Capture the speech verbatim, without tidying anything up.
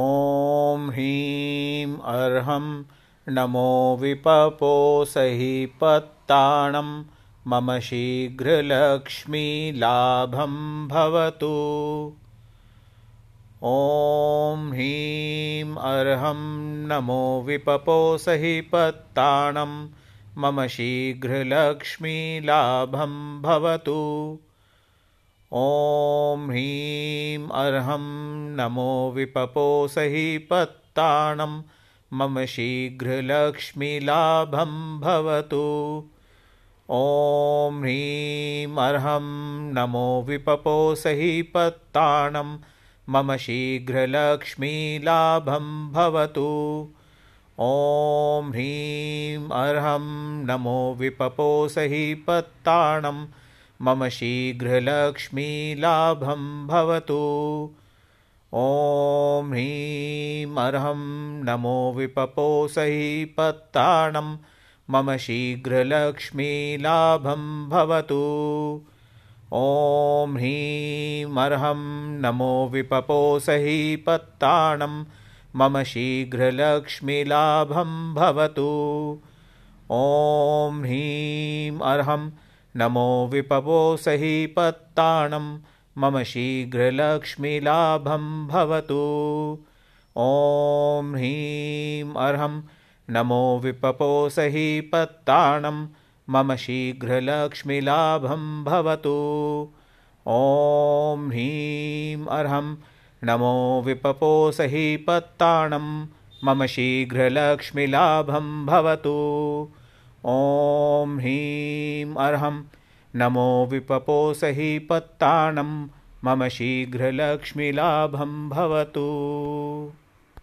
ओम ह्रीं अर्हं नमो विपपो सहि पत्तानं मम शीघ्रलक्ष्मी लाभं भवतु। ओम ह्रीं अर्हं नमो विपपो सहि पत्तानं मम शीघ्रलक्ष्मी लाभं भवतु। ओम ह्रीं अर्हं नमो विपपो सहि पत्तानं मम शीघ्रलक्ष्मी लाभं भवतु। ओम ह्रीं अर्हं नमो विपपो सहि पत्तानं मम शीघ्रलक्ष्मी लाभं भवतु। ओम ह्रीं अर्हं नमो विपपो सहि पत्तानं मम शीघ्रलक्ष्मी लाभं भवतु। ओम ह्रीं अर्हं नमो विपपो सहि पत्तानं मम शीघ्रलक्ष्मी लाभं भवतु। ओम ह्रीं अर्हं नमो विपपो सहि पत्तानं मम शीघ्रलक्ष्मी लाभं भवतु। ओम ह्रीं अर्हं नमो विपपो सहि पत्तानं मम शीघ्रलक्ष्मी लाभं भवतु। ओम ह्रीं अर्हं नमो विपपो सहि पत्तानं मम शीघ्रलक्ष्मी लाभं भवतु। ओम ह्रीं अर्हं नमो विपपो सहि पत्तानं मम शीघ्रलक्ष्मी लाभं भवतु। ओम ह्रीं अर्हं नमो विपपो सहि पत्तानं मम शीघ्रलक्ष्मी लाभं भवतु।